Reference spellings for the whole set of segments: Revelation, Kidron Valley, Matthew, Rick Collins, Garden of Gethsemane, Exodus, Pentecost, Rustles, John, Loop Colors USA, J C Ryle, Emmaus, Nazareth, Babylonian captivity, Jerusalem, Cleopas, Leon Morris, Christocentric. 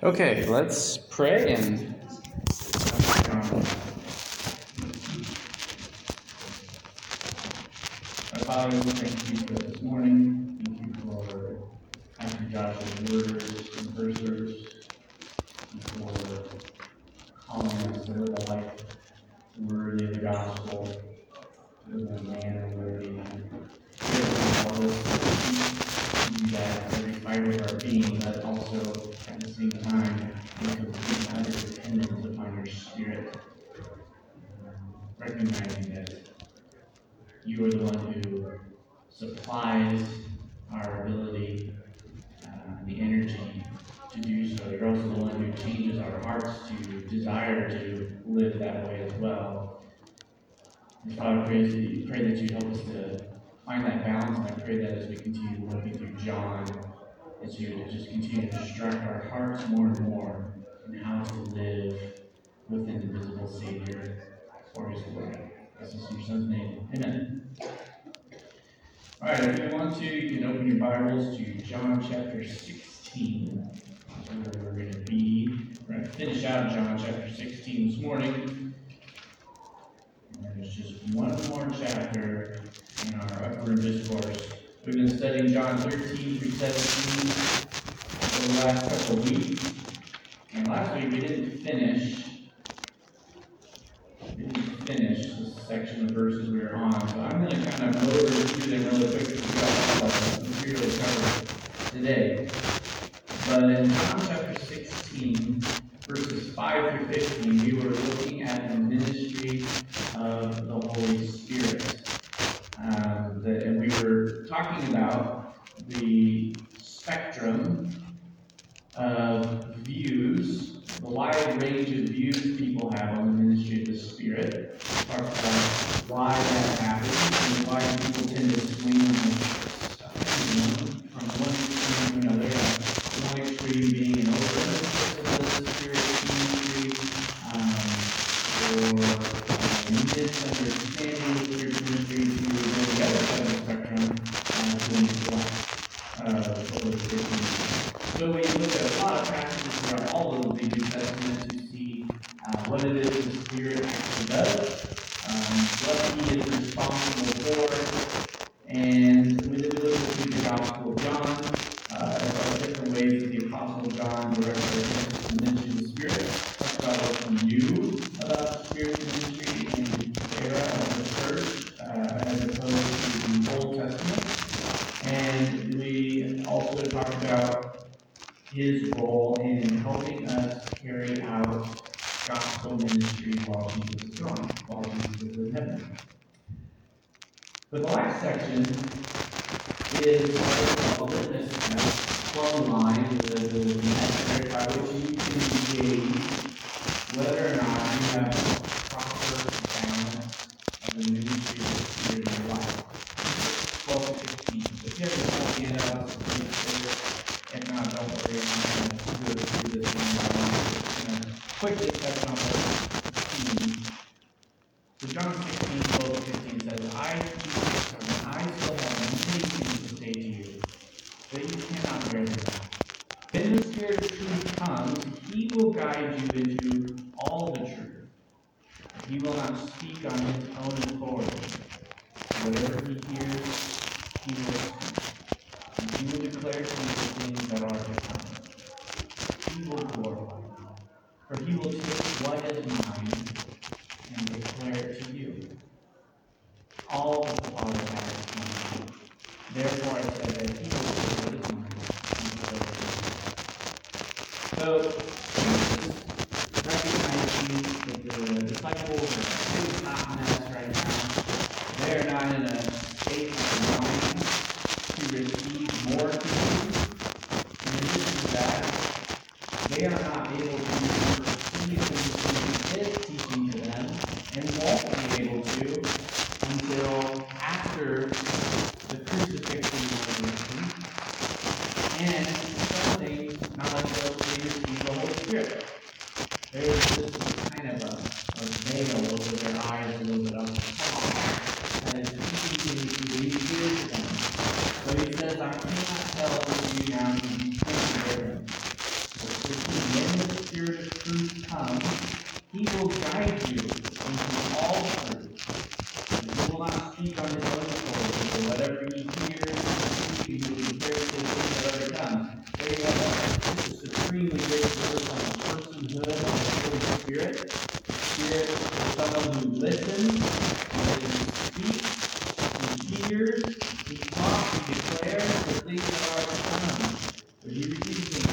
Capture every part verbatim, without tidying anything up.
Okay, let's pray and... Father, we thank you for this morning. Thank you for Pastor Josh's words and verses. Thank you for calling us to live a life worthy of the gospel, to live in a manner worthy. We do that with every fiber of our being, but also at the same time, we complete our dependence upon your Spirit, recognizing that you are the one who supplies our ability, uh, the energy to do so. You're also the one who changes our hearts to desire to live that way as well. And Father, I pray that you, pray that you help us to find that balance, and I pray that as we continue working through John, that you would just continue to instruct our hearts more and more in how to live with an invisible Savior for his glory. This is your Son's name. Amen. All right, if you want to, you can open your Bibles to John chapter sixteen. That's where we're going to be. We're going to finish out John chapter sixteen this morning. And there's just one more chapter in our upper room discourse. We've been studying John thirteen through seventeen for the last couple of weeks. And last week we didn't finish. We didn't finish this section of verses we were on, so I'm going to kind of go over through them really quick because we've got some material to cover today. But in John chapter sixteen, verses five through fifteen, we were looking at the ministry of the Holy Spirit. Um, the, and we were talking about the spectrum of views, the wide range of views people have on the ministry of the Spirit. We talked about why that happens and why people tend to swing from one extreme to another. One extreme being an over-emphasis of the Spirit's ministry, um, or a misunderstanding of the Spirit's ministry to the other side of the spectrum, uh, to neglect uh, the Holy Spirit's ministry. So we look at a lot of passages throughout all of the New Testament to see uh, what it is the Spirit actually does, Um, what he is responsible for, and when we look through the Gospel of John, uh, there are different ways that the Apostle John directly mentions the Spirit. Talks about what he knew about the Spirit's ministry in the era of the church, uh, as opposed to the Old Testament, and we also talk about his role in helping us carry out gospel ministry while Jesus is gone, while Jesus is in heaven. But the last section is the witness, that plumb line, the, the metric by which you can gauge whether or not you have a proper balance of the ministry of the Spirit in your life. twelve to fifteen. So if you have to put your hand up, if not, don't worry, I'm going to go through this one by one. Quickly touch on verse fifteen. So John sixteen, twelve to fifteen says, I speak this sermon, I still have many things to say to you, but you cannot bear them now. Then the Spirit of truth comes, he will guide you into all the truth. He will not speak on his own authority. Whatever he hears, he will speak. And he will declare to you the things that are to come. He will glorify. For he will take what is mine and declare it to you. All that the Father has is mine. Therefore I said that he will take what is mine and declare it to you. So Jesus recognizing that the disciples are too hot on us right now. They are not in a state of mind to receive more truth. In addition to that, they are not able to and won't be able to until after the crucifixion and resurrection, and suddenly not like those who receive the Holy Spirit. There's this kind of a, a veil over their eyes, a little bit of a fog, and it's easy to be to them. But he says, I cannot tell you now to be free from them. comes, he will guide you into all truth. And you will not speak on your own authority, but whatever you hear, you will be careful to whatever comes. There you have a supremely great verse on the personhood of the Holy Spirit. Spirit is someone who listens, who speaks, who hears, who talks, who declares the things that are to come. Are you repeating?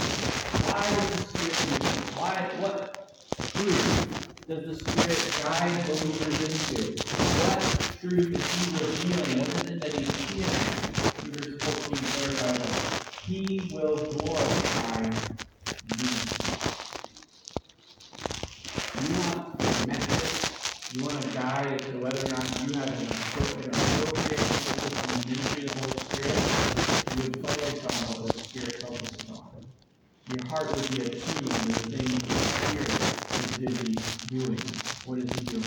Why is the Spirit leading? Why, what truth does the Spirit guide believers into? What truth is he revealing? What is it that he's healing? Hebrews fourteen, third item. He will glorify you. You want a message? You want to guide as to whether or not you have an appropriate focus on the ministry of the Holy Spirit? You would focus on the Holy Spirit. Your heart would be attuned to the things the Spirit is busy doing. What is he doing?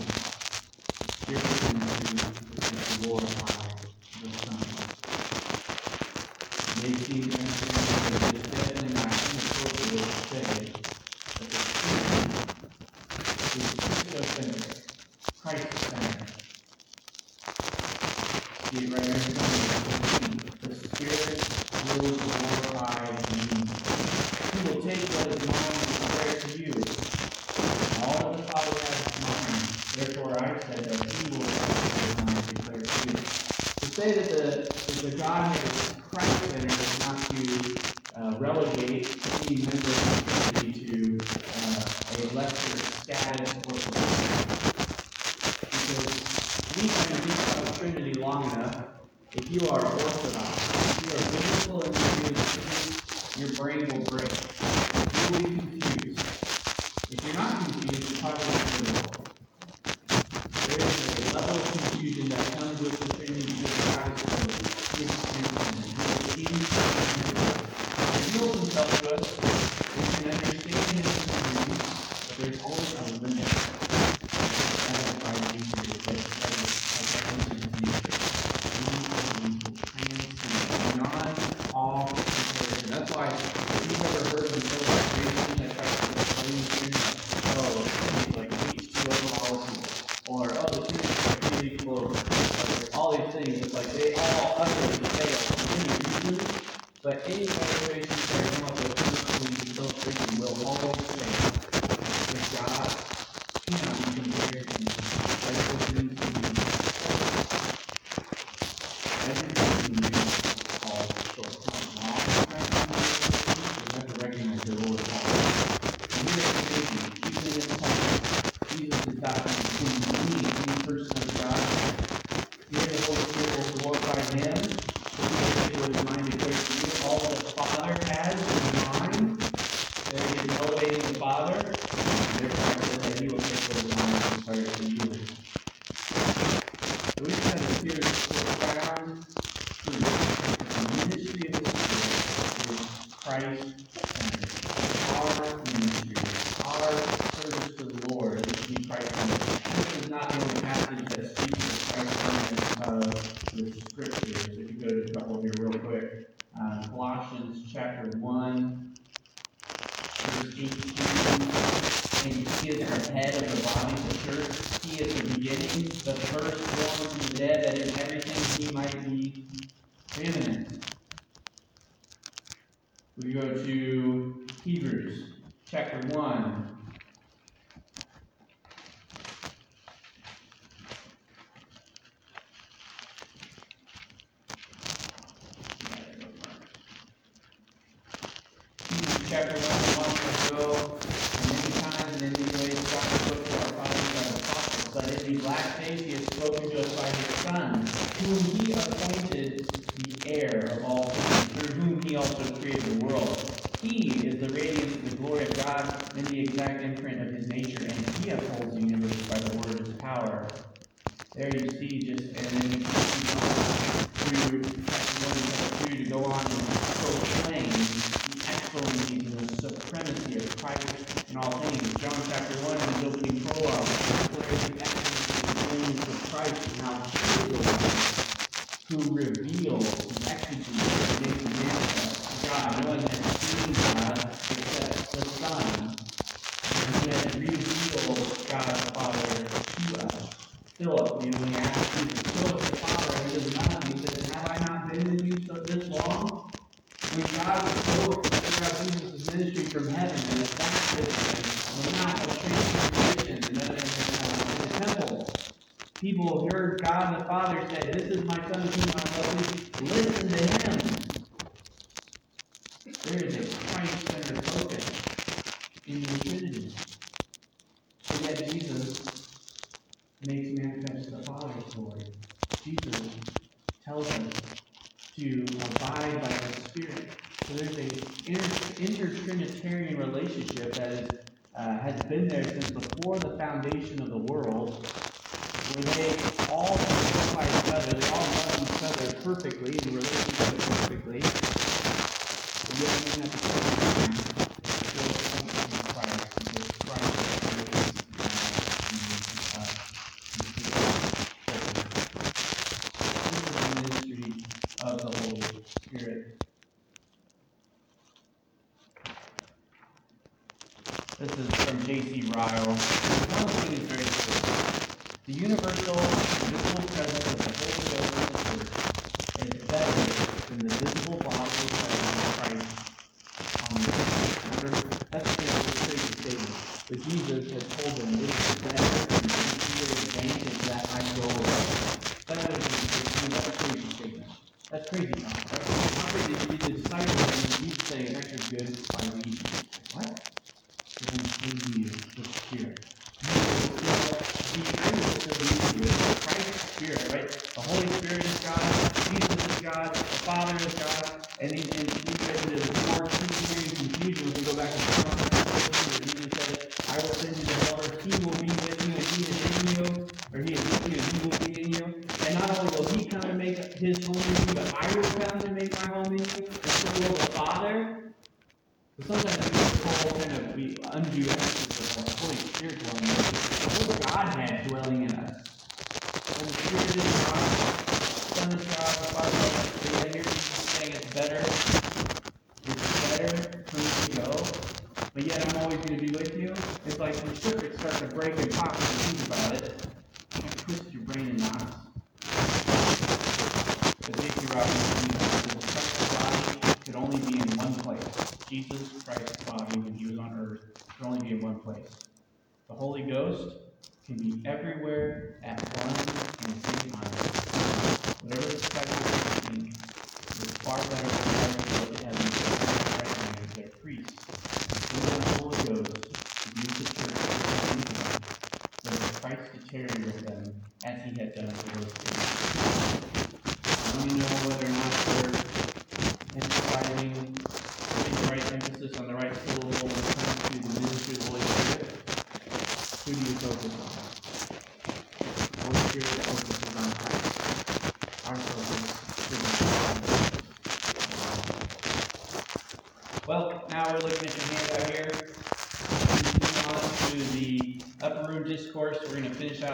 The Spirit is to glorify the Son. May see the understanding that the dead and I inappropriate to say that the Spirit is Christocentric, Christ-centered. See it right here in front of you. The Spirit will glorify you. He will take what is mine and declare to you. All that the Father has is mine. Therefore, I said that he will take what is mine and declare to you. To say that the, that the Godhead is Christ-centered is not to uh, relegate any member of the community to uh, a lesser status or position. Because we've been deep on the Trinity long enough. If you are orthodox, if you are biblical and you do the Trinity, your brain will break. You will be confused. If you're not confused, you're probably not biblical. There is a level of confusion that comes with the Trinity because God is holy. He is transcendent. He is transcendent. He reveals himself to us. We can understand his community, but there's always a limit. That is why we need to get better at the nature. We need to transcend non-all. That's why, if you've ever heard of the illustration that tries to explain things, oh, like H two O molecules, or oh, the two really close, all these things, it's like they all utterly fail for any reason, but any illustration that come up with these illustrations will always fail. Because God cannot be compared to you. Everything you do falls short. God, no one has seen God except the Son, and he has of you and asked you to kill the Father and his Son. He said, have I not been with you so this long? When God was so excited about Jesus' ministry from heaven and his baptism was not a change of religion and the temple, people heard God and the Father said, this is my Son whom I love. Listen to him. There is a Christ-centered focus in the Trinity. And yet Jesus makes manifest the Father's glory. Jesus tells us to abide by the Spirit. So there's an inter- inter-Trinitarian relationship that is, uh, has been there since before the foundation of the world, where they all by each other, they all love each other perfectly, in relationship perfectly. And yet, even at the same time,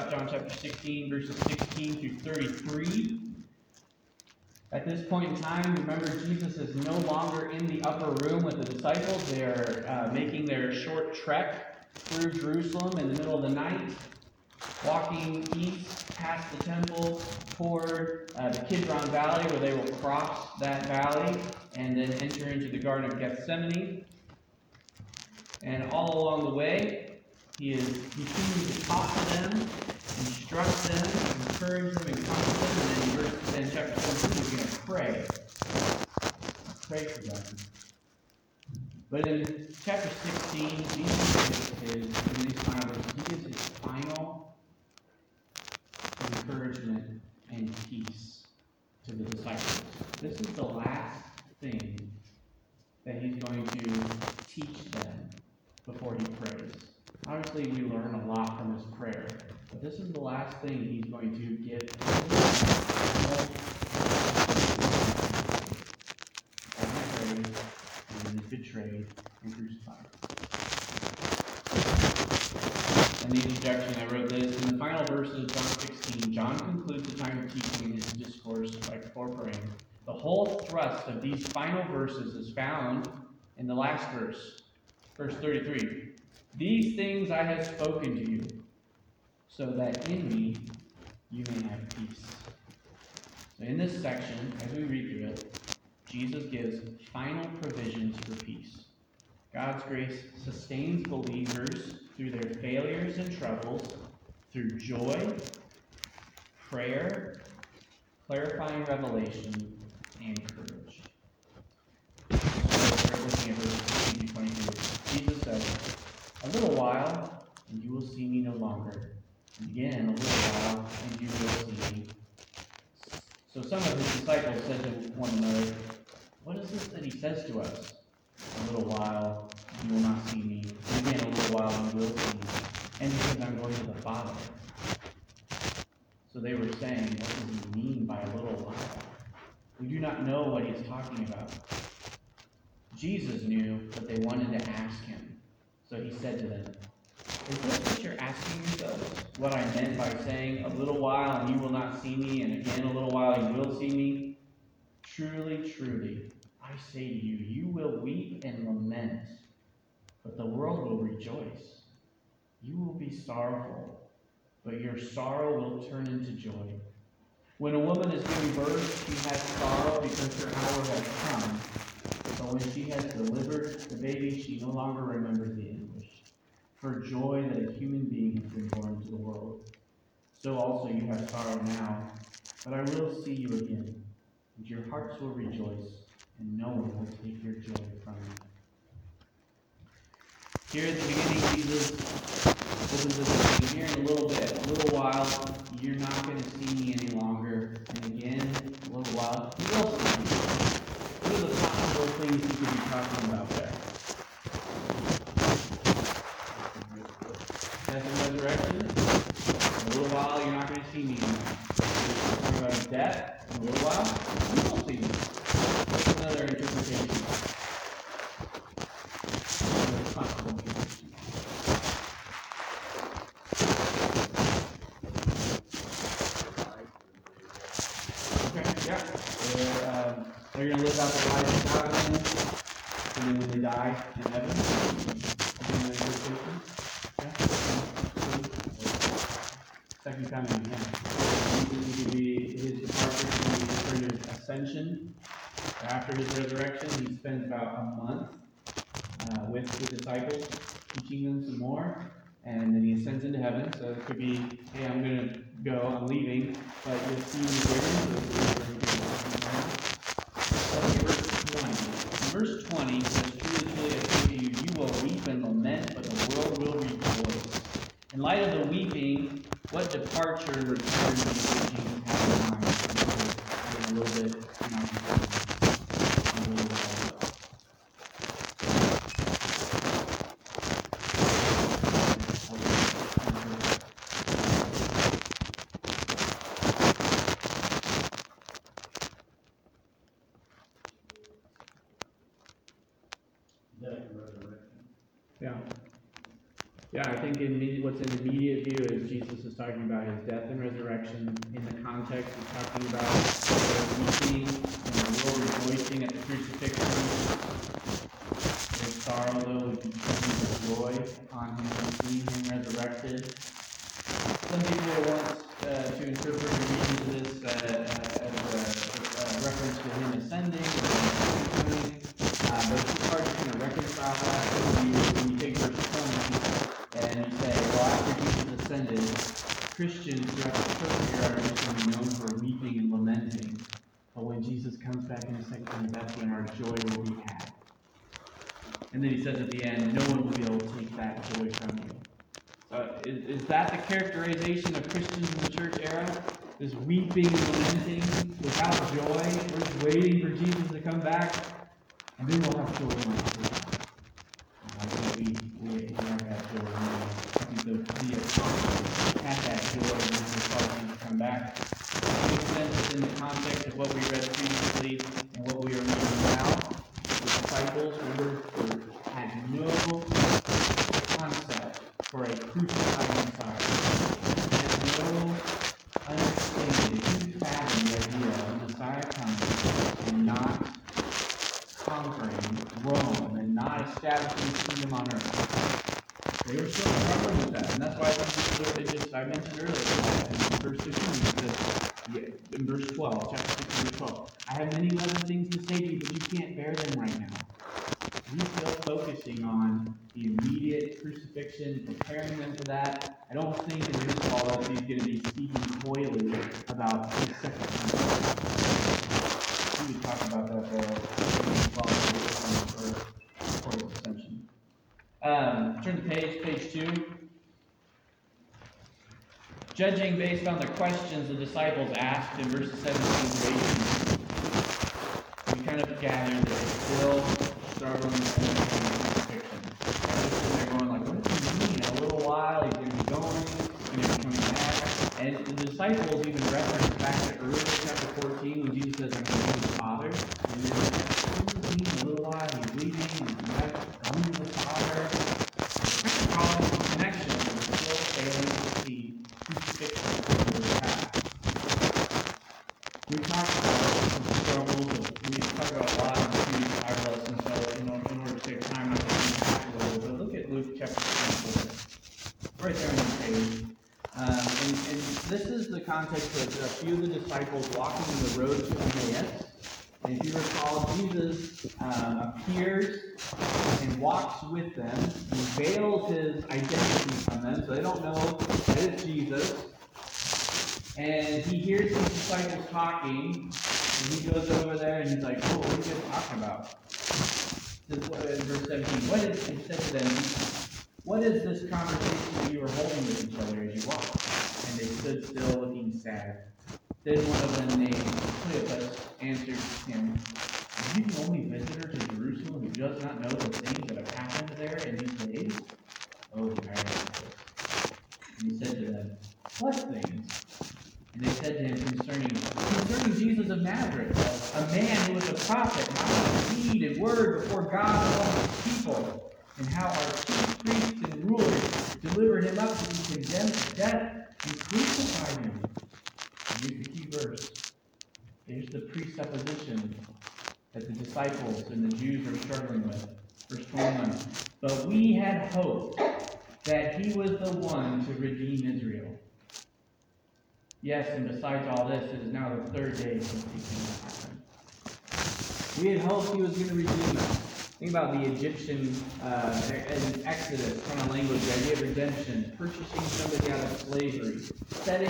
John chapter sixteen, verses sixteen through thirty-three. At this point in time, remember, Jesus is no longer in the upper room with the disciples. They are uh, making their short trek through Jerusalem in the middle of the night, walking east past the temple toward uh, the Kidron Valley, where they will cross that valley and then enter into the Garden of Gethsemane. And all along the way, he is continuing to talk to them, instruct them, encourage them, and comfort them. And then in verse ten, chapter seventeen, he's going to pray. Pray for them. But in chapter sixteen, Jesus is, in these final verses, he is his final encouragement and peace to the disciples. This is the last thing that he's going to teach them before he prays. Obviously, we learn a lot from his prayer, but this is the last thing he's going to give. And he is betrayed and crucified. And the introduction, I wrote this. In the final verses of John sixteen, John concludes the time of teaching in his discourse by praying. The whole thrust of these final verses is found in the last verse, verse thirty-three. These things I have spoken to you, so that in me you may have peace. So in this section, as we read through it, Jesus gives final provisions for peace. God's grace sustains believers through their failures and troubles, through joy, prayer, clarifying revelation, and courage. So, right with me at verse twenty-two, Jesus says, "A little while, and you will see me no longer. And again, a little while, and you will see me." So some of his disciples said to one another, "What is this that he says to us? A little while, you will not see me. And again, a little while, you will see me. And because I'm going to the Father." So they were saying, "What does he mean by a little while? We do not know what he's talking about." Jesus knew what they wanted to ask him. So he said to them, "Is this what you're asking yourselves? What I meant by saying, 'A little while and you will not see me, and again a little while you will see me'? Truly, truly, I say to you, you will weep and lament, but the world will rejoice. You will be sorrowful, but your sorrow will turn into joy. When a woman is giving birth, she has sorrow because her hour has come. But when she has delivered the baby, she no longer remembers the anguish, for joy that a human being has been born into the world. So also you have sorrow now, but I will see you again, and your hearts will rejoice, and no one will take your joy from you." Here at the beginning, Jesus opens this up. Here in a little bit, a little while, you're not going to see me any longer. And again, a little while, you will see me. What are the possible things he could be talking about there? Death and resurrection. In a little while, you're not going to see me anymore. Talking about death. In a little while, you will see me. That's another interpretation. They're going to live out their lives without him, and then when they die in heaven, and then yeah. Second coming, yeah. He could be his departure, he could be his ascension. After his resurrection, he spends about a month uh, with the disciples, teaching them some more, and then he ascends into heaven. So it could be, hey, I'm going to go, I'm leaving, but you'll see me later. Verse twenty says, "Truly, truly, I say to you, you will weep and lament, but the world will rejoice." In light of the weeping, what departure return do you think Jesus has in mind? In a little bit, in a little bit. What's in the immediate view is Jesus is talking about his death and resurrection. In the context, he's talking about their weeping and the world rejoicing at the crucifixion. Their sorrow, though, would be joy upon him seeing him resurrected. Some people want uh, to interpret the reading of this uh, as a, a reference to him ascending or returning, uh, but it's hard to kind of reconcile that when you, when you take verse twenty. And you say, well, after Jesus ascended, Christians throughout the church here are usually known for weeping and lamenting. But when Jesus comes back in a second, that's when our joy will be had. And then he says at the end, no one will be able to take that joy from you. So is, is that the characterization of Christians in the church era? This weeping and lamenting without joy? We're just waiting for Jesus to come back, and then we'll have joy in our lives. We, we, we have that joy. I think the, the apostles had that joy when they saw Jesus come back. It makes sense in the context of what we read previously and what we are reading now. The disciples were, were, had no concept for a crucified Messiah. They had no understanding, couldn't fathom the idea of a Messiah coming and not conquering Rome and not establishing his kingdom on earth. They were still struggling with that, and that's why I think it just I mentioned earlier. verse sixteen, it says, in verse twelve, chapter sixteen, verse twelve, I have many other things to say to you, but you can't bear them right now. He's still focusing on the immediate crucifixion, preparing them for that. I don't think in this call that he's going to be speaking coyly about his second coming. We would talk about that there. For the ascension. Um, turn to page, page two. Judging based on the questions the disciples asked in verses seventeen to eighteen, we kind of gather that they're still struggling with crucifixion. They're going like, what does he mean? In a little while, he's going to be going, he's going to be coming back. And the disciples even reference back to earlier chapter fourteen when Jesus says, I'm going to the Father. And they're like, what does he mean? In a little while, he's leaving, he's going to the Father. Rick Collins' connection is still failing to see crucifixion over the past. We talked about some struggles, we talk about a lot of these our lessons, so in order, in order to take time, I'm going to back a little bit. Look at Luke chapter twenty-four, right there on the page. Um, and, and this is the context of a few of the disciples walking on the road to Emmaus. And if you recall, Jesus um, appears and walks with them and veils his identity from them, so they don't know that it's Jesus. And he hears his disciples talking, and he goes over there and he's like, oh, what are you guys talking about? This, verse seventeen, what is, he said to them, what is this conversation that you are holding with each other as you walk? And they stood still looking sad. Then one of them named Cleopas answered him, are you the only visitor to Jerusalem who does not know the things that have happened there in these days? Oh, the irony of this. And he said to them, what things? And they said to him concerning, concerning Jesus of Nazareth, a man who was a prophet, mighty in deed and word before God and all his people, and how our chief priests and rulers delivered him up to be condemned to death and crucified him. Here's the key verse. There's the presupposition that the disciples and the Jews are struggling with. Verse twenty-one. But we had hoped that he was the one to redeem Israel. Yes, and besides all this, it is now the third day since these things happened. We had hoped he was going to redeem us. Think about the Egyptian uh, in Exodus kind of language, the idea of redemption, purchasing somebody out of slavery, setting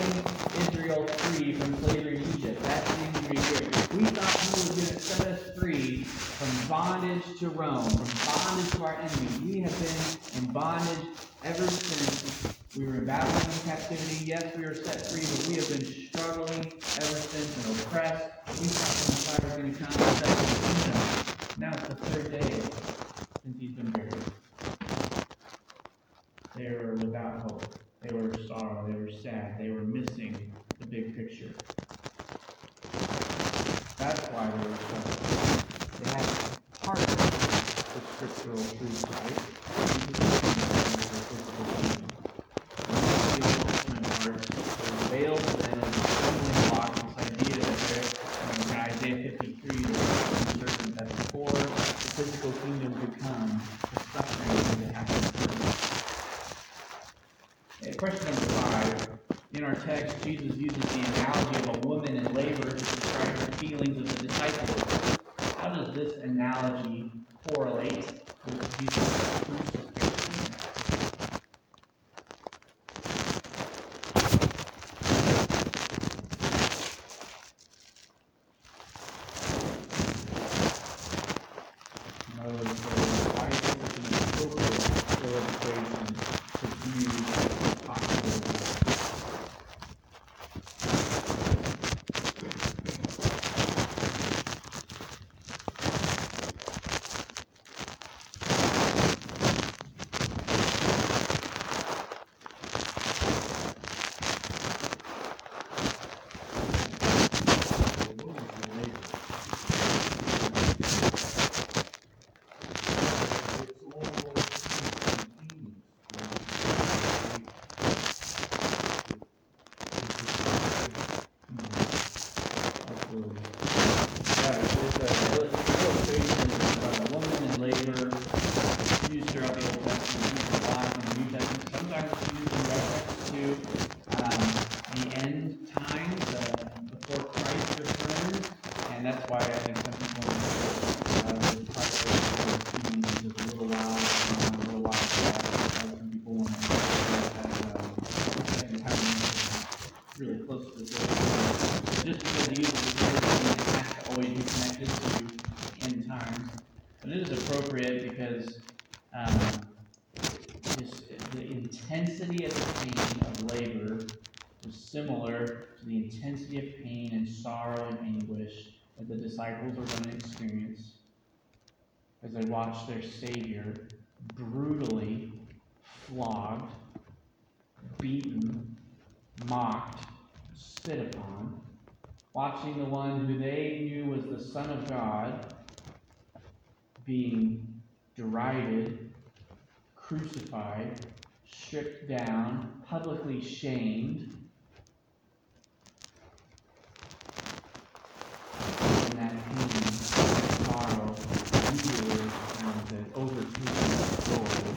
Israel free from slavery in Egypt. That seems to be here. We thought he was going to set us free from bondage to Rome, from bondage to our enemies. We have been in bondage ever since we were in Babylonian captivity. Yes, we were set free, but we have been struggling ever since and oppressed. We thought the Messiah was going to come and set us free. Now it's the third day since he's been buried. They were without hope. They were sorrow. They were sad. They were missing the big picture. That's why they were sad. They had part of the scriptural truth, right? The veil to them is stumbling block, this idea that they're in Isaiah fifty-three. That before the physical kingdom could come, the suffering is going to happen. Question number five. In our text, Jesus uses the analogy of a woman in labor to describe the feelings of the disciples. How does this analogy correlate with Jesus' crucifixion? to the church. Just because the use of the word doesn't have to always be connected to end times. But it is appropriate because um, just the intensity of the pain of labor was similar to the intensity of pain and sorrow and anguish that the disciples were going to experience as they watched their Savior brutally flogged, beaten, mocked, spit upon, watching the one who they knew was the Son of God being derided, crucified, stripped down, publicly shamed. And that pain and sorrow usually comes as overtaking joy.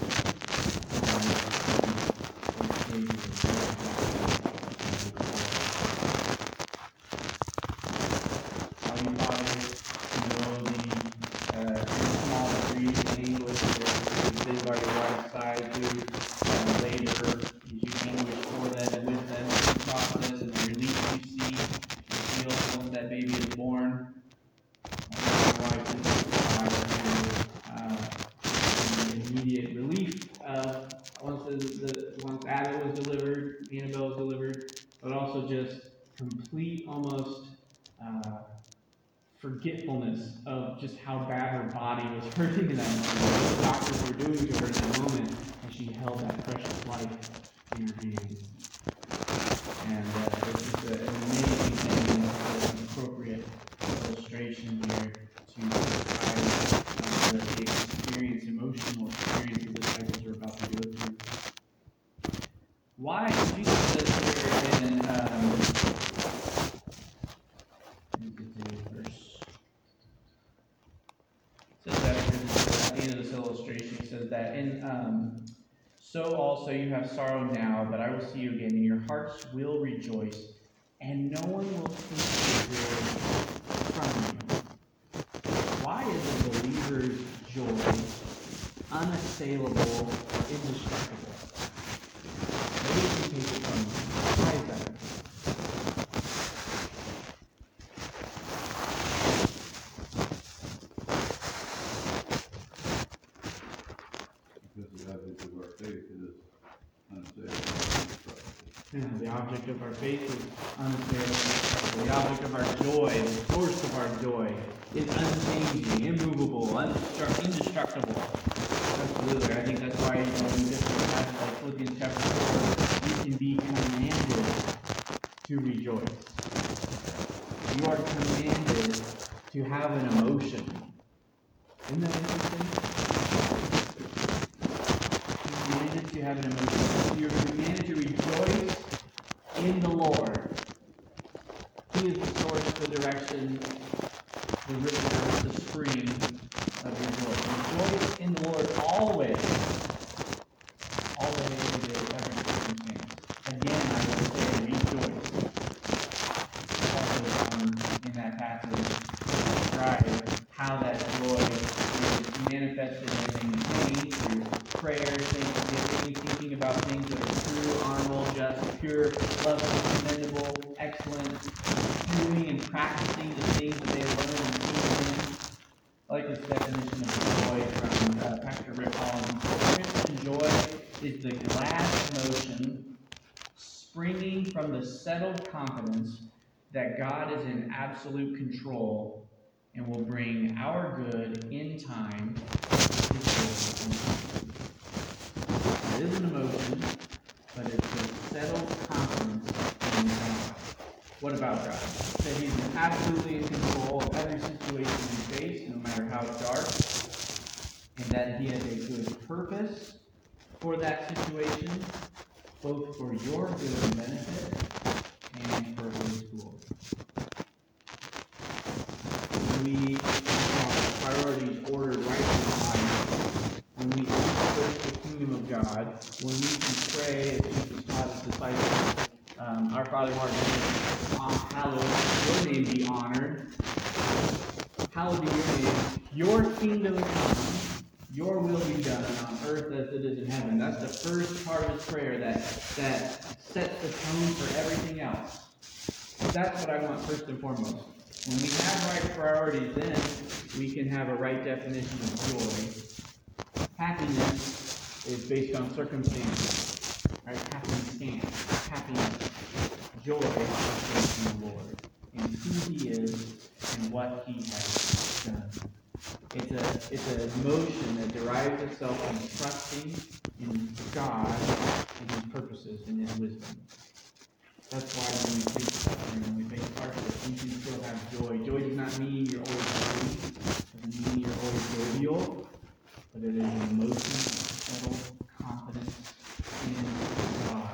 Forgetfulness of just how bad her body was hurting in that moment, what the doctors were doing to her in that moment, and she held that precious life in her hands. And uh, it's just an amazing thing, that's an appropriate illustration here to describe the, the experience, emotional experience that the disciples are about to go through. Why Jesus says here in um, that and um, so also you have sorrow now, but I will see you again, and your hearts will rejoice, and no one will take your joy from you. Why is a believer's joy unassailable or indestructible? Nobody can take it from you. Why is that? Object of our faith is unassailable. The object of our joy, the source of our joy, is unchanging, immovable, indestructible. Absolutely. I think that's why in different passages like Philippians chapter four, you can be commanded to rejoice. You are commanded to have an emotion. Isn't that interesting? Commanded to have an emotion. You're commanded to rejoice in the Lord. He is the source, the direction, the river, the spring of your joy. Rejoice in the Lord always. Always, every day, every circumstance. Again, I will say, rejoice. Also, um, in that passage, describe how that joy is manifested in pain, through prayer, thinking, thinking about things that are true, honorable, just, pure, lovely, commendable, excellent, doing and practicing the things that they learn and do. I like this definition of joy from uh, Pastor Rick Collins. Christian joy is the glad emotion springing from the settled confidence that God is in absolute control and will bring our good in time. It is an emotion, but it's a settled confidence in God. What about God? That He's absolutely in control of every situation we face, no matter how dark, and that He has a good purpose for that situation, both for your good and benefit and for His glory. We have our priorities ordered right in line. When we search the kingdom of God, when we can pray as Jesus taught His disciples, um, our Father who art in heaven, hallowed, your name be honored. Hallowed be your name. Your kingdom come, your will be done on earth as it is in heaven. That's the first part of His prayer that, that sets the tone for everything else. That's what I want first and foremost. When we have right priorities, then we can have a right definition of joy. Happiness is based on circumstances, right? Happenstance, happiness, joy is based on the Lord and who He is and what He has done. It's a it's an emotion that derives itself from trusting in God and His purposes and His wisdom. That's why when we face suffering, when we face hardship, you can still have joy. Joy does not mean you're always happy. It doesn't mean you're always jovial, but it is an emotion of settled confidence in God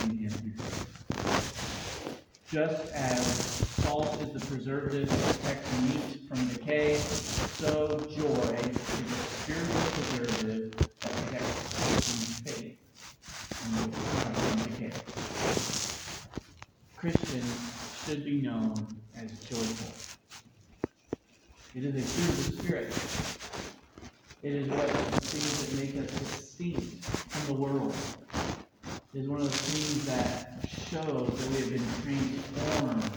and in Him through Christ. Just as salt is the preservative that protects meat from decay, so joy is the spiritual preservative that protects faith and from decay. Christians should be known as joyful. It is a fruit of the Spirit. It is one of those things that make us distinct from the world. It is one of those things that shows that we have been transformed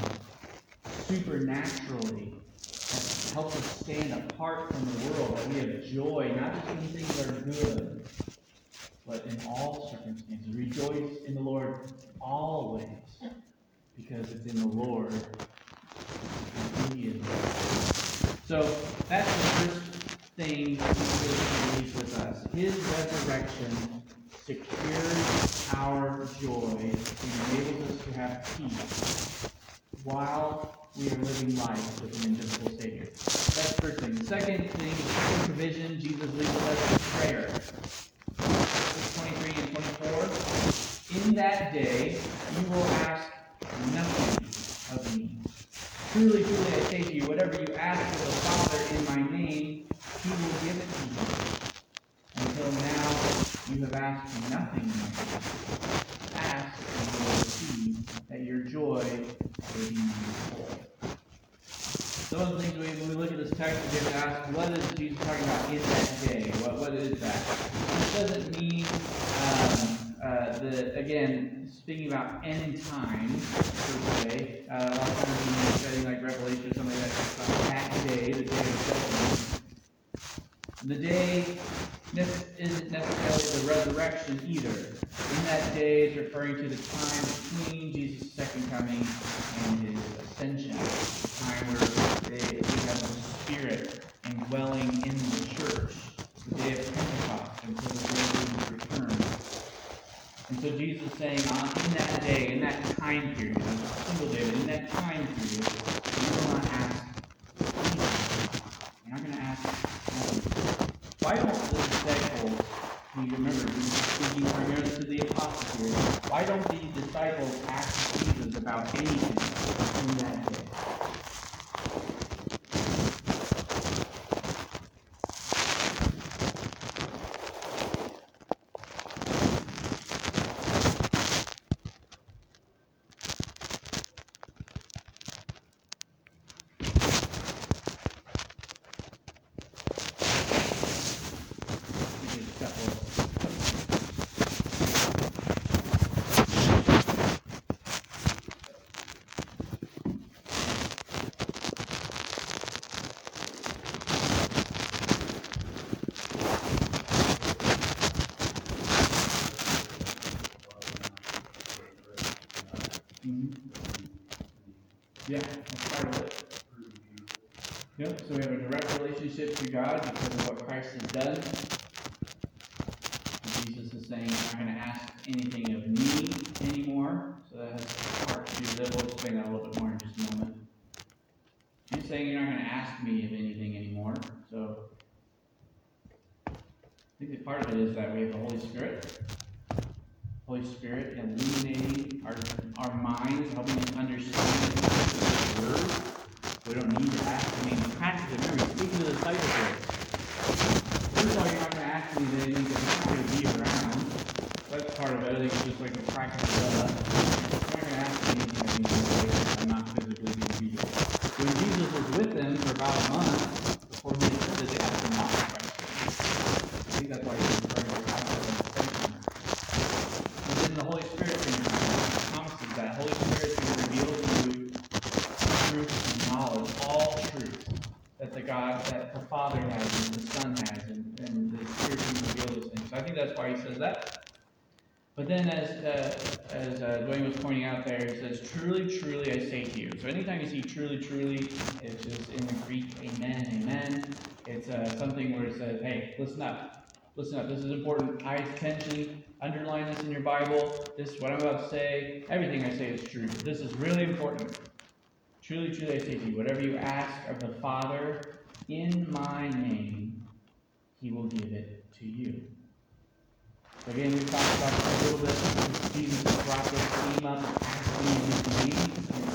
supernaturally, that helps us stand apart from the world, that we have joy, not just when things are good, but in all circumstances. Rejoice in the Lord always, because it's in the Lord and He is Lord. So that's the first thing we leave with us. His resurrection secures our joy and enables us to have peace while we are living life with an invisible Savior. That's the first thing. The second thing is provision. Jesus leaves us with prayer. twenty-three and twenty-four. In that day, you will ask nothing of me. Truly, truly, I say to you, whatever you ask of the Father in my name, He will give it to you. Until now, you have asked nothing of me. Ask and you will receive, that your joy may be yours. Some of the things we, when we look at this text, we get to ask, what is Jesus talking about in that day? What what is that? This doesn't mean, um, uh, the again, speaking about end time, per se. Uh, a lot of times when you're studying like Revelation or something like that, that day, the day of judgment. The day ne- isn't necessarily the resurrection either. In that day is referring to the time between Jesus' second coming and His ascension. The time where we have the Spirit indwelling in the church, the day of Pentecost, until the Lord's return. And so Jesus is saying, uh, in that day, in that time period, not a single day, but in that time period, you will not ask anything. You're not going to ask anything. Why don't the disciples, and you remember, we were speaking primarily to the apostles here, why don't these disciples ask Jesus about anything in that day? Yeah, that's part of it. Yep, so we have a direct relationship to God because of what Christ has done. And Jesus is saying, I'm not going to ask anything of me anymore. So that has part to do with it. We'll explain that a little bit more in just a moment. He's saying you're not going to ask me of anything anymore. So I think that part of it is that we have the Holy Spirit. Holy Spirit illuminating our, our minds, helping us understand the Word. We don't need to ask. I mean, practically, remember, speaking to the disciples here. First of all, you're not going to ask me that anything because you're not going to be around. That's part of it. I think it's just like a practice of us. You're not going to ask me anything because I'm not physically going to be there. When Jesus was with them for about a month, before he said they asked him not to question. I think that's why he was referring to the gospel. The Holy Spirit in your life promises that. Holy Spirit in your I think that's why he says that. But then, as uh, as uh, Dwayne was pointing out there, he says, "Truly, truly, I say to you." So anytime you see "truly, truly," it's just in the Greek, "amen, amen." It's uh, something where it says, "Hey, listen up, listen up. This is important. High attention. Underline this in your Bible. This is what I'm about to say. Everything I say is true. This is really important. Truly, truly, I say to you, whatever you ask of the Father in my name, He will give it to you." Again, we talked about this a little bit. Jesus brought this theme up asking you to believe in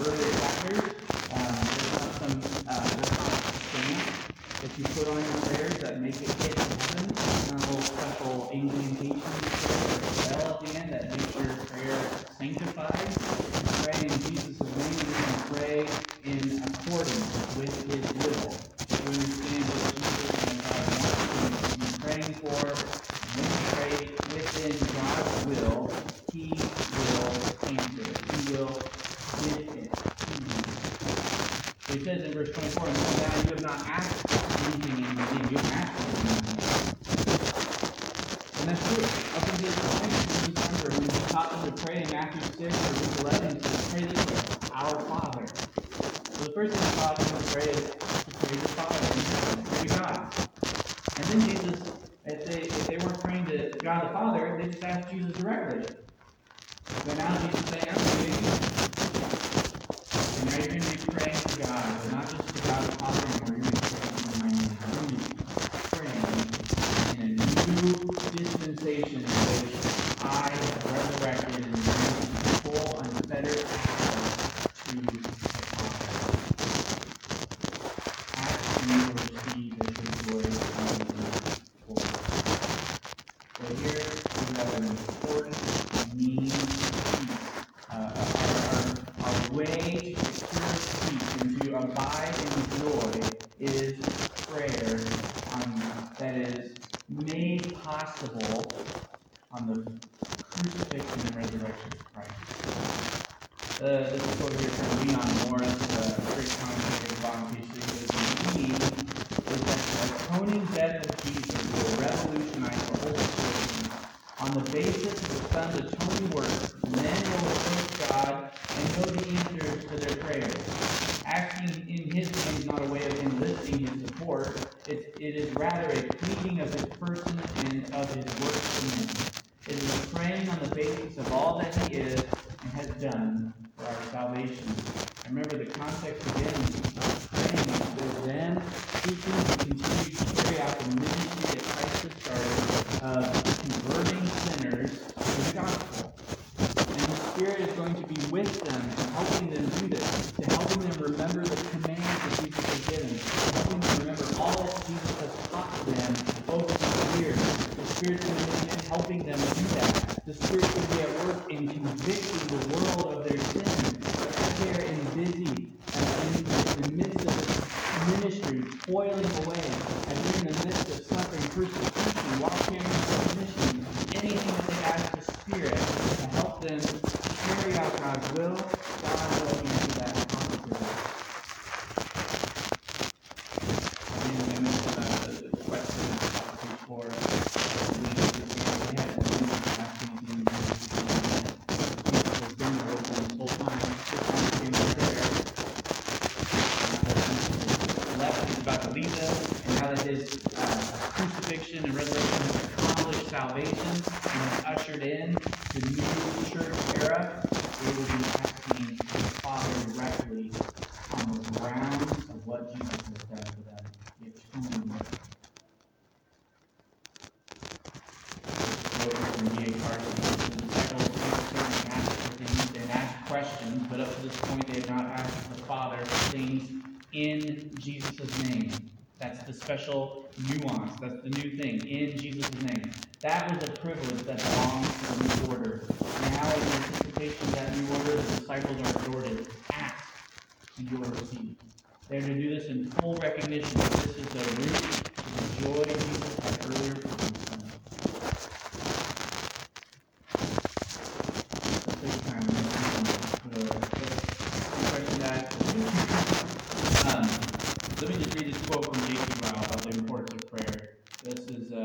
earlier chapters. Um, there's not some uh, things that you put on your prayers that make it hit heaven. Not a little special incantation or bell at the end that makes your prayer sanctified. Pray in Jesus' name, you can pray in accordance with His will. So you understand what Jesus and God wants you to be praying for. When you pray within God's will, He will answer it. He will give it. So He says in verse twenty-four, "And now you have not asked anything in your name. You have asked for anything." And that's true. Up until this point, in December, when we taught them to pray in Matthew six or Luke eleven, to pray this way, "Our Father." So the first thing the Father will pray is to pray to Father, pray to God. And then Jesus, If they, if they weren't praying to God the Father, they just asked Jesus directly. But now Jesus is saying, "I'm going to give you." And now you're going to be praying to God, but not just to God the Father anymore. You're going to be praying in my name. You're going to be praying in a new dispensation in which I have resurrected and given full, unfettered access to the Father. Ask me to receive the glory of God. So here we have an important meaning of peace, uh, our, our, our way to secure peace and to abide in joy is prayer um, that is made possible on the crucifixion and resurrection of Christ. Uh, this is over here from Leon Morris, a great commentator on page three. He is that the atoning death of Jesus will revolutionize the whole story. On the basis of the Son's atoning work, men will approach God and know the answers to their prayers. Acting in His name is not a way of enlisting His support. It, it is rather a pleading of His person and of His work in Him. It is praying on the basis of all that He is and has done for our salvation. And remember the context again of praying is then seeking to continue to carry out the ministry that Christ has started of converting sinners to the gospel. And the Spirit is going to be with them, helping them do this, to helping them remember the commands that Jesus has given, to helping them remember all that Jesus has taught them over the years. The Spirit's going to be helping them do that. The Spirit's going to be at work in convicting the world of their sin. They're there and busy, and in the midst of ministry, toiling away, and in the midst of suffering persecution, while carrying out mission, anything that they ask the Spirit to help them carry out God's will, God will answer that and accomplish it. And in the midst of that, the question before we had asking has been open this whole time. About to leave them, and how that His uh, crucifixion and resurrection has accomplished salvation and has ushered in the new church era. They will be asking the Father directly on the grounds of what Jesus has done for them, the atoning work. They've asked questions, but up to this point, they have not asked the Father things in Jesus' name. That's the special nuance. That's the new thing. In Jesus' name. That was a privilege that belongs to the new order. Now, in anticipation of that new order, the disciples are exhorted, ask, and you will receive. They're to do this in full recognition that this is the root of the joy of Jesus had earlier promised them. Let's take time and question that. Um, let me just read this quote from J C Ryle about the importance of prayer. This is uh,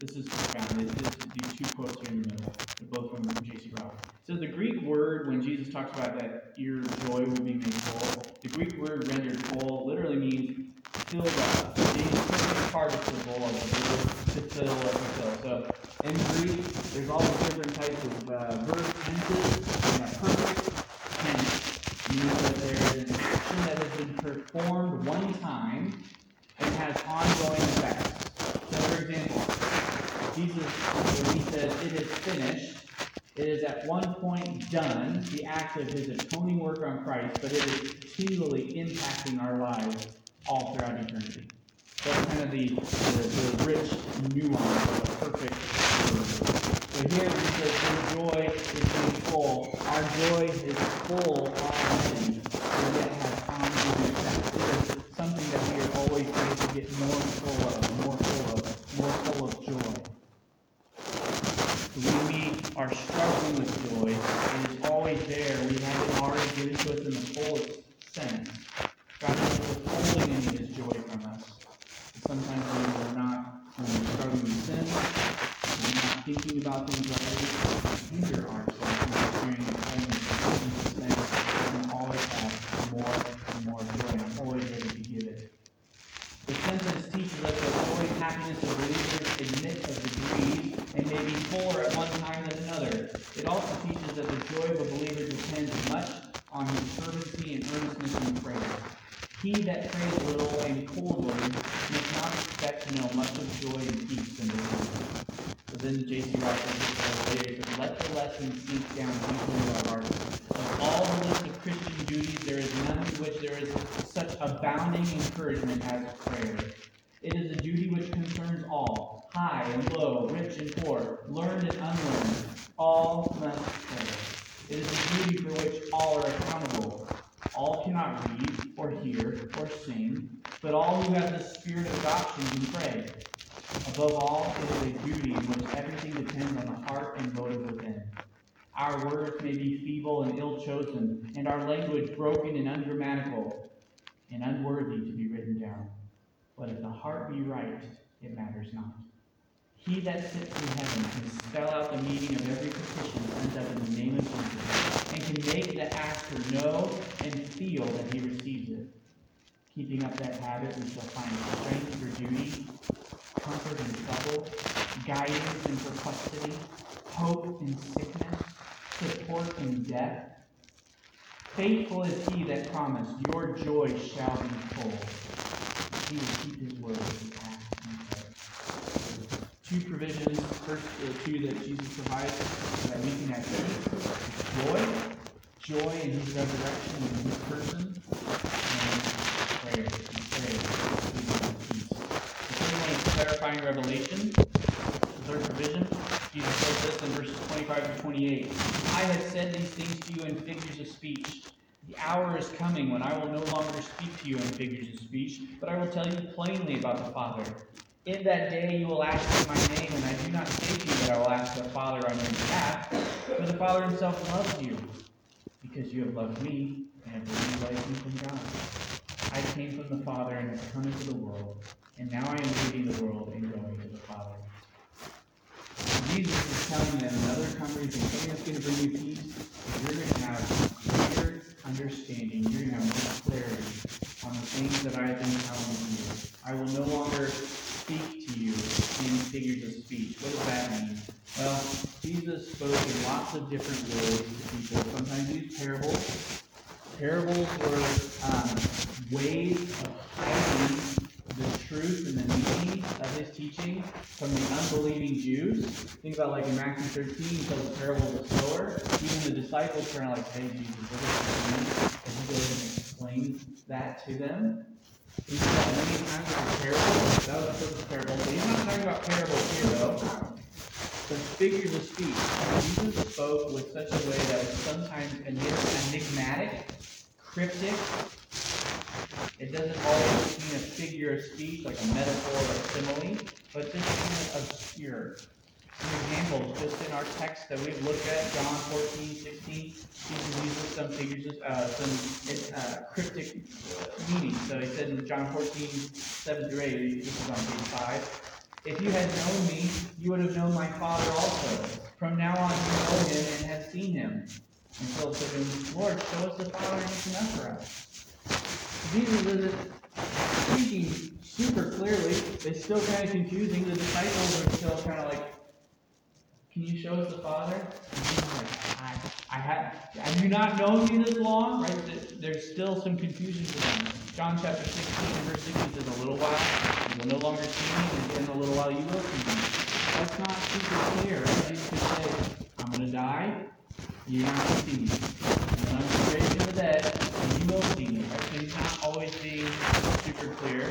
this is profound. and it's just these two quotes here in the middle. They're both from J C Ryle. So the Greek word, when Jesus talks about that your joy will be made full, the Greek word rendered full literally means filled up. It's part of the bowl of to fill or fulfill. So in Greek, there's all these different types of uh, verb tenses, and that perfect tense means that there's an action that has been performed one time and has ongoing effects. So, for example, Jesus, when he says, it is finished, it is at one point done, the act of his atoning work on Christ, but it is continually impacting our lives all throughout eternity. That's kind of the, the, the rich nuance of the perfect word. So here he says, your joy is being full. Our joy is full of things, and yet has ongoing effects. It is something that we are always trying to get more full of, more full of, more full of joy. When we are struggling with joy, it is always there. We have it already given to us in the fullest sense. God is withholding any of his joy from us. But sometimes when we're not, when we're struggling with sin, when we're not thinking about things right, we hinder ourselves from experiencing the fullness of sin. And always have more and more joy. I'm always ready to give it. The sentence teaches us that always happiness of religion admits of degree and may be fuller at one time than another. It also teaches that the joy of a believer depends much on his fervency and earnestness in prayer. He that prays little and coldly must not expect to know much of joy and peace in the world. So then J C Ryle says, let the lesson sink down deeply into our hearts. Of all the list of Christian duties, there is none to which there is such abounding encouragement as prayer. It is a duty which concerns all, high and low, rich and poor, learned and unlearned. All must pray. It is a duty for which all are accountable. All cannot read, or hear, or sing, but all who have the spirit of adoption can pray. Above all, it is a duty in which everything depends on the heart and motive within. Our words may be feeble and ill-chosen, and our language broken and ungrammatical, and unworthy to be written down. But if the heart be right, it matters not. He that sits in heaven can spell out the meaning of every petition sent up in the name of Jesus, and can make the asker know and feel that he receives it. Keeping up that habit, we shall find strength for duty, comfort in trouble, guidance in perplexity, hope in sickness, support in death. Faithful is he that promised, your joy shall be full. He will keep his word and act in prayer. Two provisions, first uh, two that Jesus provides, so that we can have faith. Joy, joy in his resurrection and his person, and prayer, and prayer, and peace. The third one is clarifying revelation. The third provision, Jesus says this in verses twenty-five to twenty-eight. I have said these things to you in figures of speech. The hour is coming when I will no longer speak to you in figures of speech, but I will tell you plainly about the Father. In that day you will ask in my name, and I do not say to you that I will ask the Father on your behalf, for the Father himself loves you, because you have loved me, and have believed I came from God. I came from the Father and have come into the world, and now I am leaving the world and going to the Father. Jesus is telling them another comfort and something that's going to bring you peace, you're going to have greater understanding, you're going to have more clarity on the things that I have been telling you. I will no longer speak to you in figures of speech. What does that mean? Well, Jesus spoke in lots of different ways to people. Sometimes he used parables. Parables were um, ways of hiding the truth and the meaning of his teaching from the unbelieving Jews. Think about like in Matthew thirteen, he tells the parable of the sower. Even the disciples are like, hey, Jesus, what does that mean? And he goes and explains that to them. He said that many times with parables. That was the first of parable. But he's not talking about parables here, though. But figures of speech. Jesus spoke with such a way that was sometimes enigmatic, cryptic. It doesn't always mean a figure of speech, like a metaphor or a simile, but just kind of obscure. Some examples, just in our text that we've looked at, John fourteen, sixteen, Jesus uses some figures, uh, some uh, cryptic meanings. So he said in John fourteen, seven through eight, this is on page five, If you had known me, you would have known my Father also. From now on you know him and have seen him. And Philip said to him, Lord, show us the Father and it's enough for us. Jesus is speaking super clearly. It's still kind of confusing. The disciples are still kind of like, can you show us the Father? And Jesus is like, I, I have, have you not known me this long? Right? There's still some confusion to them. John chapter sixteen, verse sixteen says, a little while, you will no longer see me, and again, a little while, you will see me. That's not super clear, right? Jesus could say, I'm going to die, you're not going to see me. And I'm going to raise you from the dead, and you will see me. Right? So he's not always being super clear.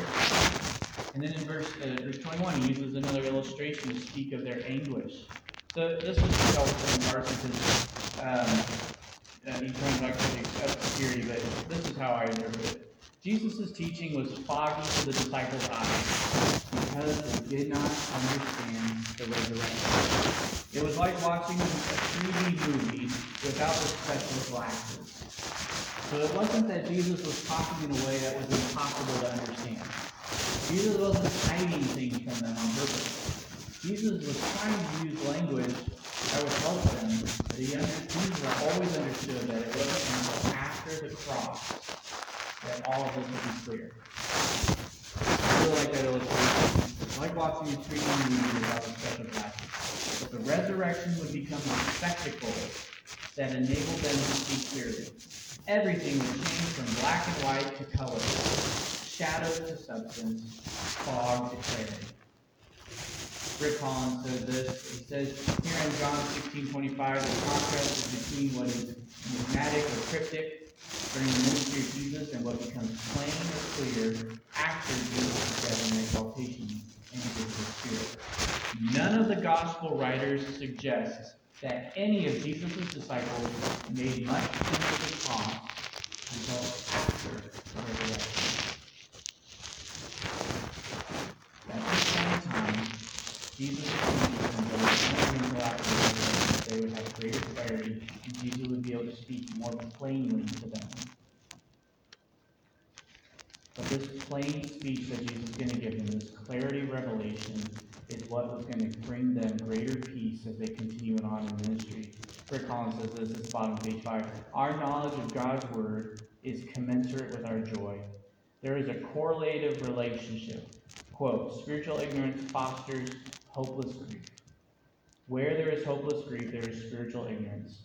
And then in verse, uh, verse twenty-one, he uses another illustration to speak of their anguish. So this is helpful in part because um, uh, he's going back to the obscurity, but this is how I interpret it. Jesus' teaching was foggy to the disciples' eyes because they did not understand the resurrection. It was like watching a three D movie without the special glasses. So it wasn't that Jesus was talking in a way that was impossible to understand. Jesus wasn't hiding things from them on purpose. Jesus was trying to use language that would help them, but the young always understood that it wasn't until after the cross that all of this will be clear. I really like that illustration. It's like watching a three D movie without a special glasses. But the resurrection would become a spectacle that enabled them to see clearly. Everything would change from black and white to color, shadow to substance, fog to clarity. Rick Collins says this. He says here in John sixteen twenty-five, the contrast is between what is enigmatic or cryptic during the ministry of Jesus and what becomes plain or clear after Jesus' death and exaltation into his spirit. None of the gospel writers suggest that any of Jesus' disciples made much sense of the cross until after the resurrection. At the same time, Jesus was teaching until after the resurrection, they would have greater clarity and Jesus would be able to speak more plainly to them. But this plain speech that Jesus is going to give them, this clarity revelation, is what was going to bring them greater peace as they continue on in ministry. Rick Collins says this at the bottom of page five. Our knowledge of God's word is commensurate with our joy. There is a correlative relationship. Quote, spiritual ignorance fosters hopeless grief. Where there is hopeless grief, there is spiritual ignorance.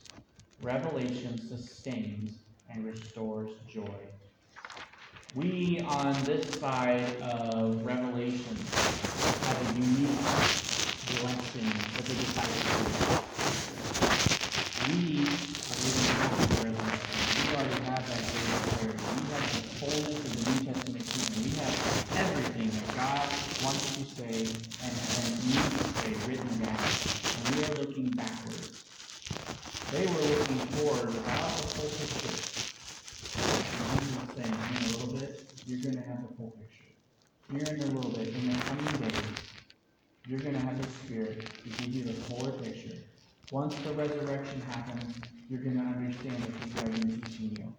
Revelation sustains and restores joy. We, on this side of Revelation, have a unique blessing with the disciples. We are living out of Revelation. We already have that great clarity. We have the fullness of the New Testament kingdom. We have everything that God wants to say and, and needs to say written down. And we are looking backwards. They were looking forward without the full picture. You're going to have the full picture. Here in a little bit, in the coming days, you're going to have the Spirit to give you the fuller picture. Once the resurrection happens, you're going to understand what I've been teaching you.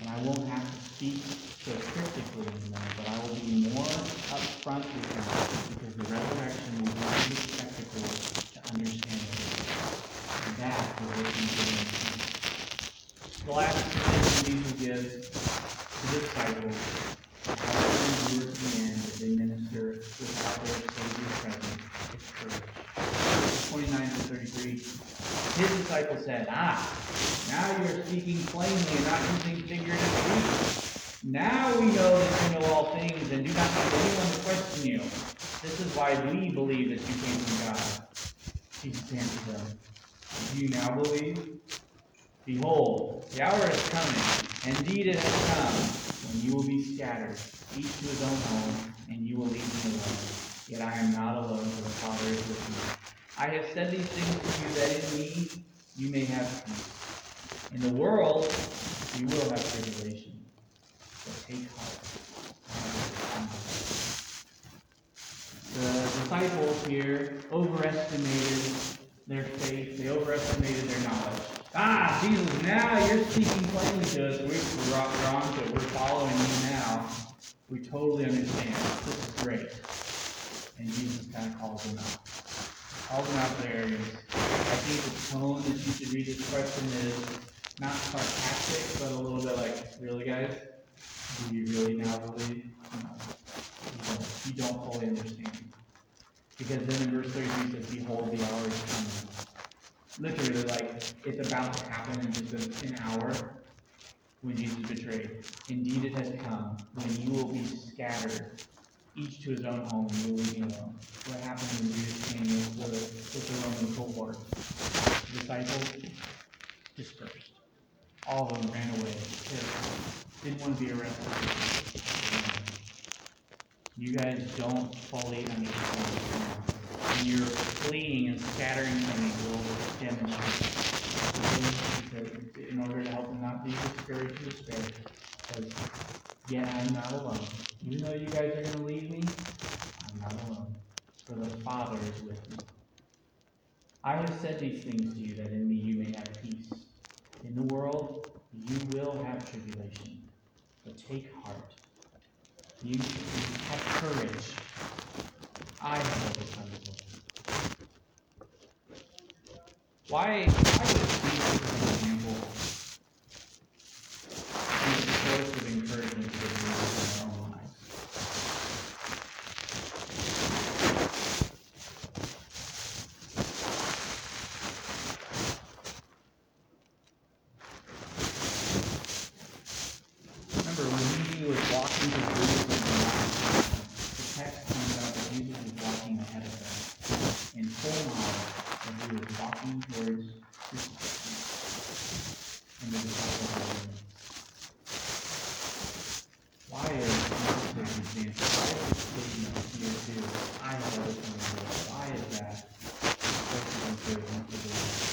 And I won't have to speak so cryptically anymore, but I will be more upfront with you because the resurrection will give you the spectacle to understand it. And that is what you're going to do. The last thing Jesus gives the disciples, how they endure to the end as they minister without their Savior's presence is courage. twenty-nine to thirty-three, his disciples said, Ah, now you are speaking plainly and not using figurative speech. Now we know that you know all things and do not need anyone to question you. This is why we believe that you came from God. Jesus answered them, Do you now believe? Behold, the hour is coming. Indeed it has come, when you will be scattered, each to his own home, and you will leave me alone. Yet I am not alone, for the Father is with me. I have said these things to you, that in me you may have peace. In the world you will have tribulation. But take heart. The disciples here overestimated their faith. They overestimated their knowledge. Ah, Jesus, now you're speaking plainly to us. We're wrong to it. We're following you now. We totally understand. This is great. and Jesus kind of calls them out. Calls them out of their areas. I think the tone that you should read this question is not sarcastic, but a little bit like, really, guys? Do you really now believe? No. You don't fully understand. Because then in verse thirty-three it says, behold, the hour is coming. Literally, like, it's about to happen in just an hour when Jesus is betrayed. Indeed, it has come when you will be scattered, each to his own home, you will be alone. What happened when Jesus came with the, with the Roman cohort? The disciples dispersed. All of them ran away. They didn't want to be arrested. You guys don't fully understand. And you're fleeing and scattering enemies will demonstrate. In order to help them not be discouraged or despair, because, yeah, I'm not alone. Even though you guys are going to leave me, I'm not alone. For the Father is with me. I have said these things to you, that in me you may have peace. In the world, you will have tribulation. But take heart. You have courage. I have overcome the world. Why, why was Jesus an example? He's a source of encouragement to the people in our own lives. Remember, when he was walking to the Jerusalem, the text comes out that Jesus was walking ahead of them in full knowledge that he was walking towards crucifixion and the disciples of him. Why is this an example? Why is this statement here too? I have overcome the world. Why is that a source of encouragement to believe?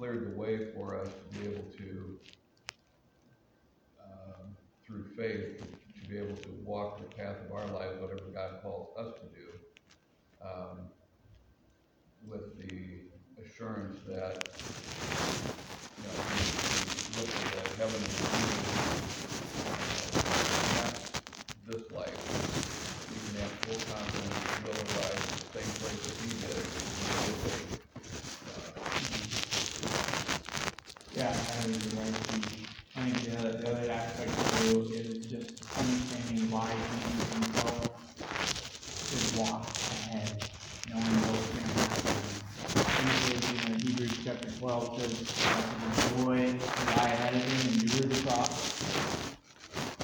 Cleared the way for us to be able to, um, through faith, to be able to walk the path of our life, whatever God calls us to do, um, with the assurance that, you know, we look at that heaven is this life. We can have full confidence that we'll arrive in the same place that He did. We'll Yeah, I mean, I think the other, the other aspect too is just understanding why Jesus himself should walk ahead, knowing what's going to happen. In Hebrews chapter twelve says, "Out of the joy that I had of him and endured the cross."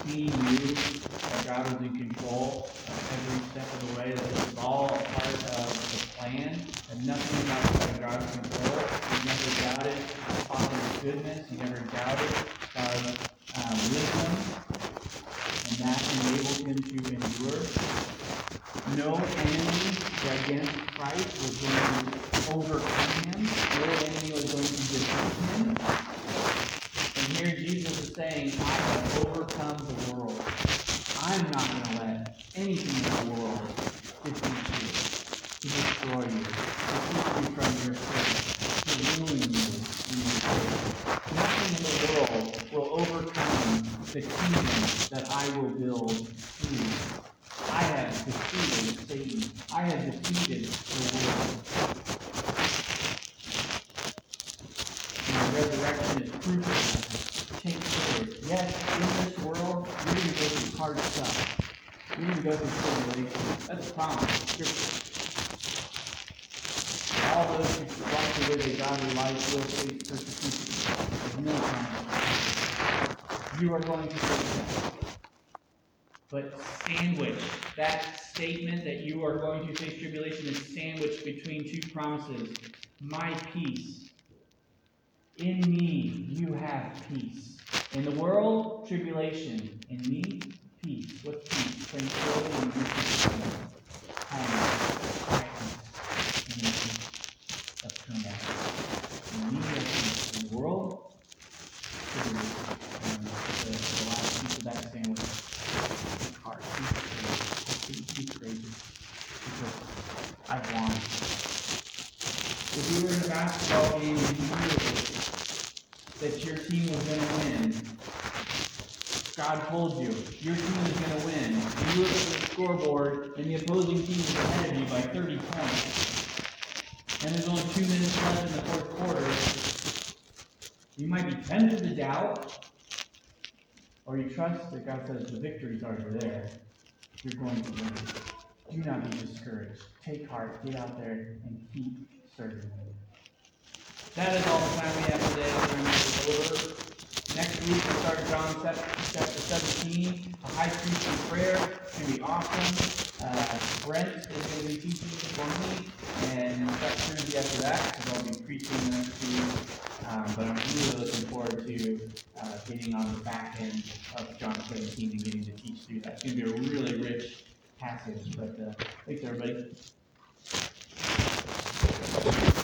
He knew that God was in control of every step of the way. That this was all a part of the plan, and nothing outside of God's control. He never doubted the Father's goodness. He never doubted God's um, wisdom, and that enabled him to endure. No enemy against Christ was going to overcome him. No enemy was going to defeat him. And here Jesus is saying, "I have overcome the world. I'm not going to let anything in the world defeat you, to destroy you, to keep you from your faith, to ruin you in your faith. Nothing in the world will overcome the kingdom that I will build through you. I have defeated Satan. I have defeated the world." My resurrection is proof of that. Take courage. Yes, in this world, we're going to go through hard stuff. We're going to go through tribulation. That's a promise of Scripture. All those who walk the way they God relies will face persecution. There's no time. You are going to face that. But sandwich, that statement that you are going to face tribulation is sandwiched between two promises. My peace. In me, you have peace. In the world, tribulation. In me, peace. What's peace? Tranquility and peace. Kindness. Quietness. Of combat. And we have peace in the world. that your team was going to win, God told you, your team was going to win. You look at the scoreboard, and the opposing team is ahead of you by thirty points. And there's only two minutes left in the fourth quarter. You might be tempted to doubt, or you trust that God says the victory's already there. You're going to win. Do not be discouraged. Take heart. Get out there and keep serving. That is all the time we have today. We're going to go over. Next week, we'll start John chapter seventeen. A high priest in prayer. It's going to be awesome. Uh, Brent is going to be teaching for me. And that's going to be after that, because I'll be preaching the next few weeks. Um, but I'm really looking forward to uh, getting on the back end of John seventeen and getting to teach through that. It's going to be a really rich passage. But uh, thanks, everybody.